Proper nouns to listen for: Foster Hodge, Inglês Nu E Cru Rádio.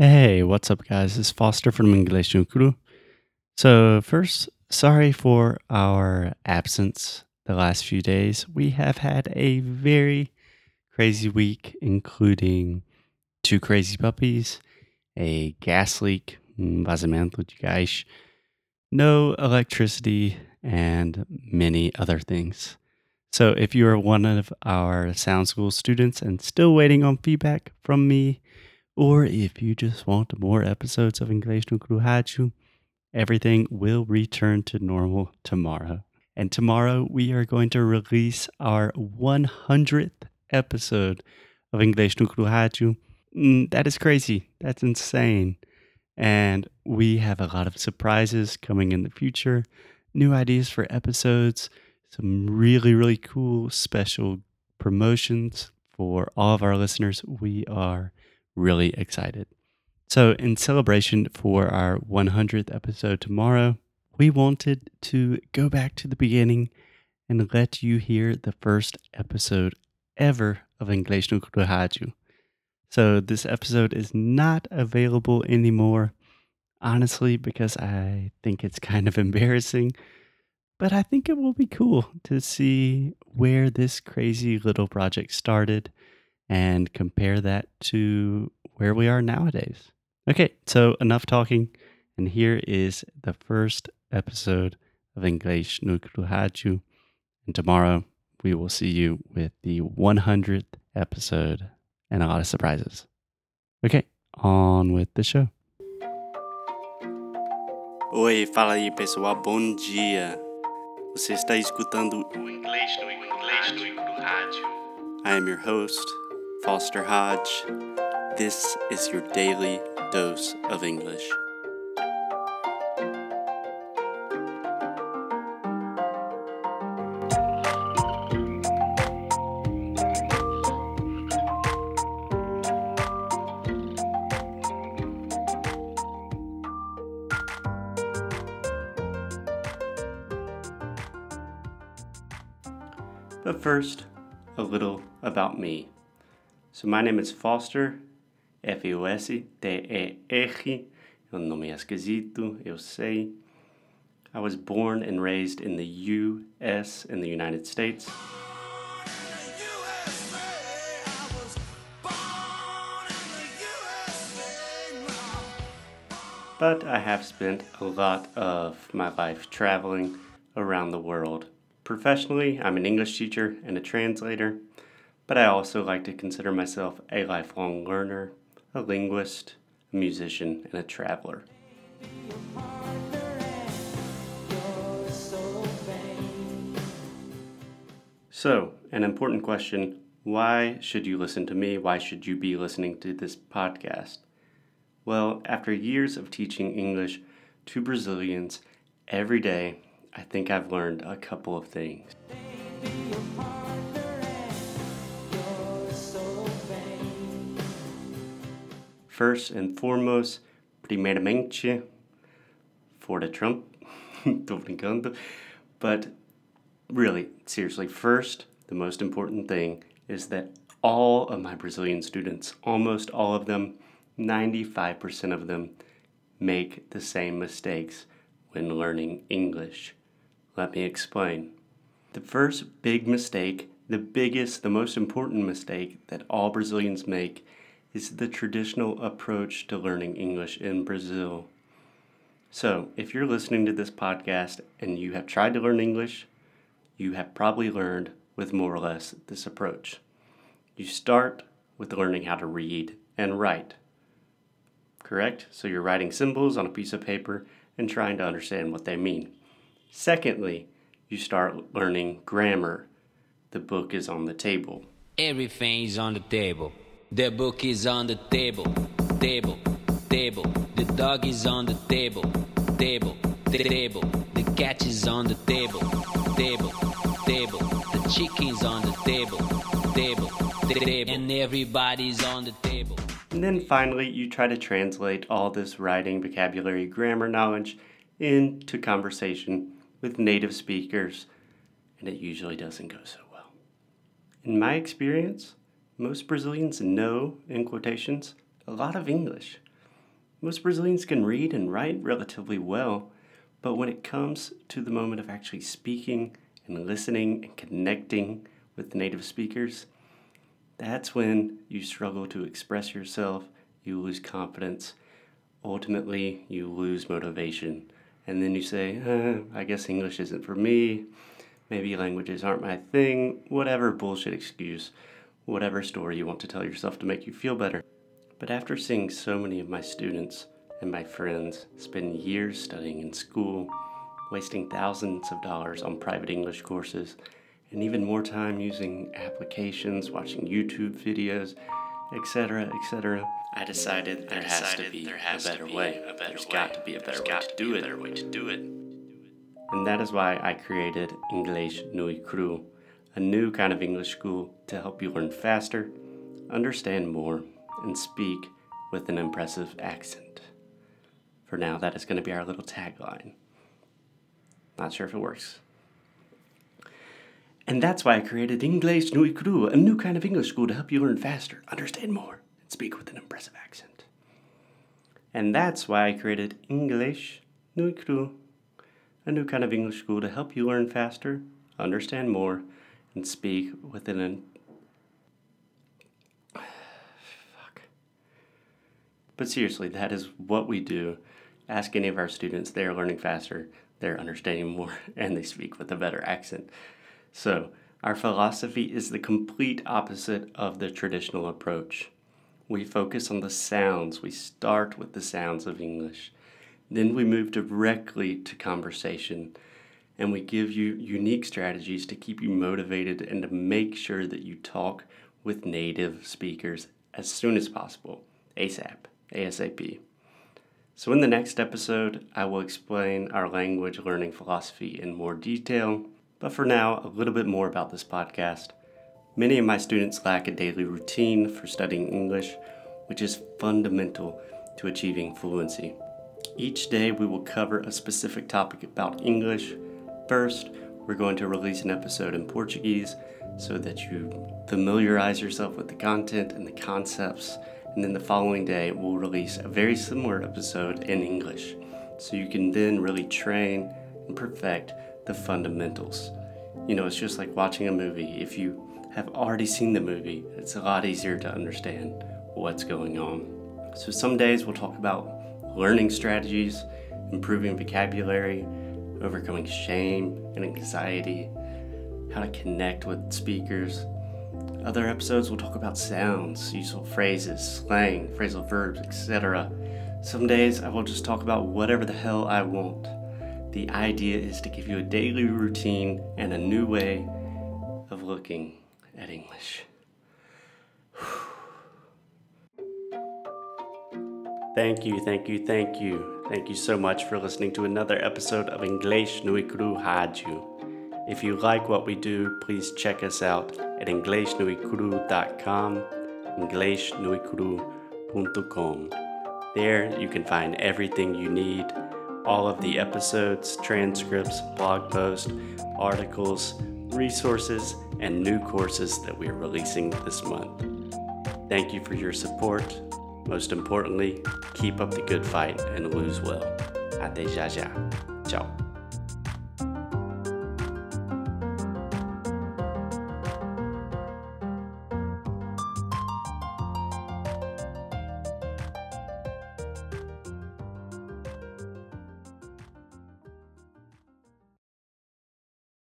Hey, what's up, guys? This is Foster from Inglês Nu E Cru. So first, sorry for our absence the last few days. We have had a very crazy week, including two crazy puppies, a gas leak, vazamento de gás, no electricity, and many other things. So if you are one of our Sound School students and still waiting on feedback from me, or if you just want more episodes of Inglês Nu E Cru Rádio, everything will return to normal tomorrow. And tomorrow we are going to release our 100th episode of Inglês Nu E Cru Rádio. That is crazy. That's insane. And we have a lot of surprises coming in the future, new ideas for episodes, some really, really cool special promotions for all of our listeners. We are really excited. So in celebration for our 100th episode tomorrow, we wanted to go back to the beginning and let you hear the first episode ever of Inglês Nu E Cru Rádio. So this episode is not available anymore, honestly, because I think it's kind of embarrassing, but I think it will be cool to see where this crazy little project started and compare that to where we are nowadays. Okay, so enough talking, and here is the first episode of Inglês Nu E Cru Rádio, and tomorrow we will see you with the 100th episode and a lot of surprises. Okay, on with the show. Oi, fala aí pessoal, bom dia. Você está escutando o Inglês Nu E Cru Rádio. I am your host, Foster Hodge. This is your daily dose of English. But first, a little about me. So my name is Foster, F-O-S-T-E-R, el nome esquisito, eu sei. I was born and raised in the U.S. in the United States. But I have spent a lot of my life traveling around the world. Professionally, I'm an English teacher and a translator, but I also like to consider myself a lifelong learner, a linguist, a musician, and a traveler. So, an important question, why should you listen to me? Why should you be listening to this podcast? Well, after years of teaching English to Brazilians every day, I think I've learned a couple of things. First and foremost, primeiramente, fora Trump, tô brincando, but really, seriously, first, the most important thing is that all of my Brazilian students, almost all of them, 95% of them, make the same mistakes when learning English. Let me explain. The first big mistake, the biggest, the most important mistake that all Brazilians make is the traditional approach to learning English in Brazil. So, if you're listening to this podcast and you have tried to learn English, you have probably learned with more or less this approach. You start with learning how to read and write, correct? So you're writing symbols on a piece of paper and trying to understand what they mean. Secondly, you start learning grammar. The book is on the table. Everything is on the table. The book is on the table. Table, table. The dog is on the table. Table, table. The cat is on the table. Table, table. The chicken is on the table. Table, table. And everybody's on the table. And then finally, you try to translate all this writing, vocabulary, grammar knowledge into conversation with native speakers, and it usually doesn't go so well. In my experience, most Brazilians know, in quotations, a lot of English. Most Brazilians can read and write relatively well, but when it comes to the moment of actually speaking and listening and connecting with native speakers, that's when you struggle to express yourself, you lose confidence, ultimately you lose motivation. And then you say, I guess English isn't for me, maybe languages aren't my thing, whatever bullshit excuse, whatever story you want to tell yourself to make you feel better. But after seeing so many of my students and my friends spend years studying in school, wasting thousands of dollars on private English courses, and even more time using applications, watching YouTube videos, etc., I decided there has to be a better way. There's got to be a better way to do it. And that is why I created Inglês Nu E Cru, a new kind of English school to help you learn faster, understand more, and speak with an impressive accent. For now, that is going to be our little tagline. Not sure if it works. And that's why I created Inglês Nu E Cru, a new kind of English school to help you learn faster, understand more, and speak with an impressive accent. And that's why I created Inglês Nu E Cru, a new kind of English school to help you learn faster, understand more, and speak with an But seriously, that is what we do. Ask any of our students, they are learning faster, they're understanding more, and they speak with a better accent. So, our philosophy is the complete opposite of the traditional approach. We focus on the sounds. We start with the sounds of English. Then we move directly to conversation, and we give you unique strategies to keep you motivated and to make sure that you talk with native speakers as soon as possible, ASAP. So in the next episode, I will explain our language learning philosophy in more detail. But for now, a little bit more about this podcast. Many of my students lack a daily routine for studying English, which is fundamental to achieving fluency. Each day, we will cover a specific topic about English. First, we're going to release an episode in Portuguese so that you familiarize yourself with the content and the concepts. And then the following day, we'll release a very similar episode in English, so you can then really train and perfect the fundamentals. You know, it's just like watching a movie. If you have already seen the movie, it's a lot easier to understand what's going on. So some days we'll talk about learning strategies, improving vocabulary, overcoming shame and anxiety, how to connect with speakers. Other episodes we'll talk about sounds, useful phrases, slang, phrasal verbs, etc. Some days I will just talk about whatever the hell I want. The idea is to give you a daily routine and a new way of looking at English. Thank you. Thank you so much for listening to another episode of Inglês Nu E Cru Rádio. If you like what we do, please check us out at inglesnuecru.com, inglesnuecru.com. There you can find everything you need. All of the episodes, transcripts, blog posts, articles, resources, and new courses that we are releasing this month. Thank you for your support. Most importantly, keep up the good fight and lose well. Até já já. Tchau.